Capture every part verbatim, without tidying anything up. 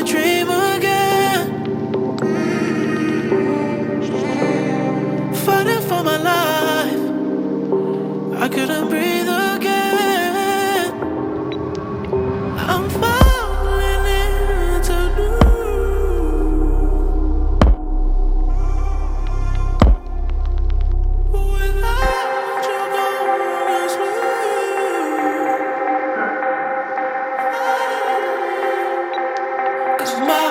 I dream again, fighting for my life, I couldn't breathe again. I'm falling into blue, without you gone as blue, 'cause my heart on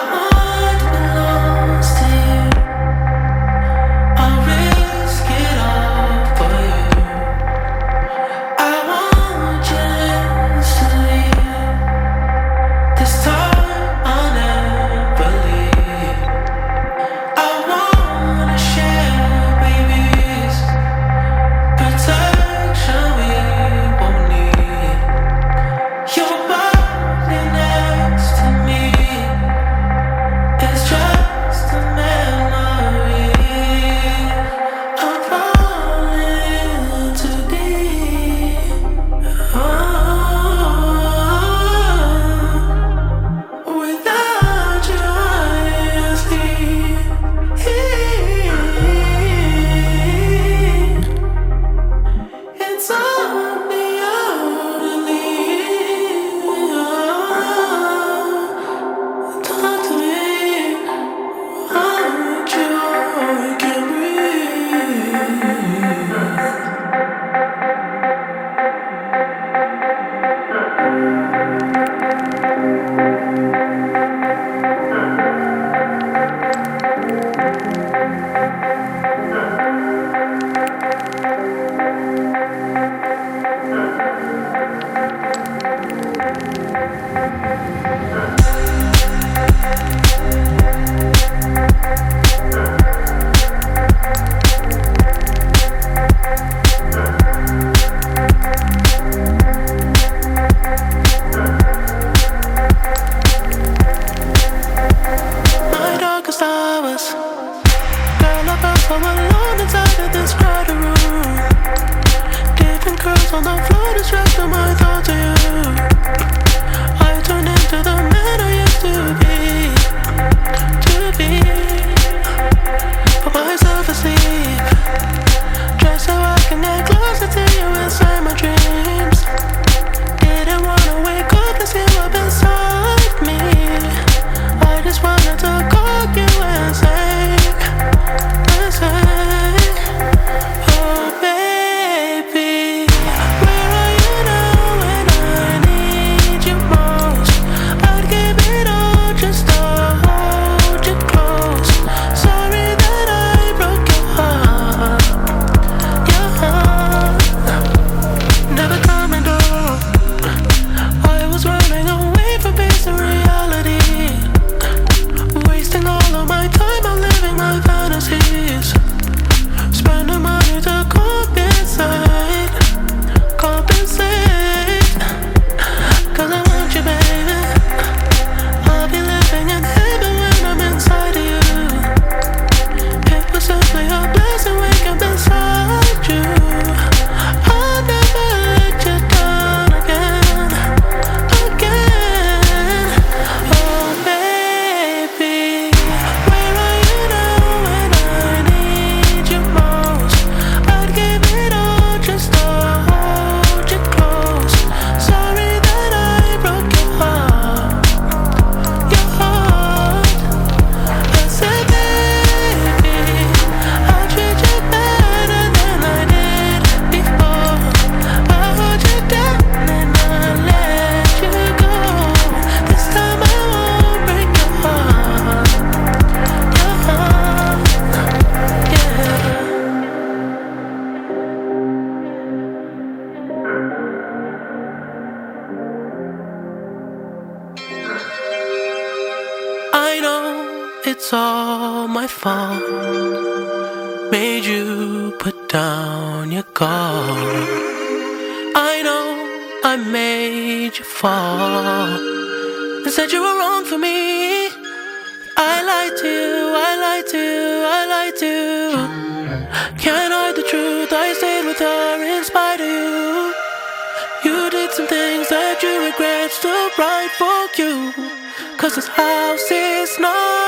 the floor, distracting my thoughts to you. I turn into the man I used to be, to be. Put myself asleep, just so I can get closer to you inside my dreams. Didn't wanna wake up to see you up inside me. I just wanted to call you and say, and say, oh baby. It's all my fault, made you put down your guard. I know I made you fall and said you were wrong for me. I lied to you, I lied to you, I lied to you. Can't hide the truth, I stayed with her in spite of you. You did some things that you regret, still right for you. 'cause this house is not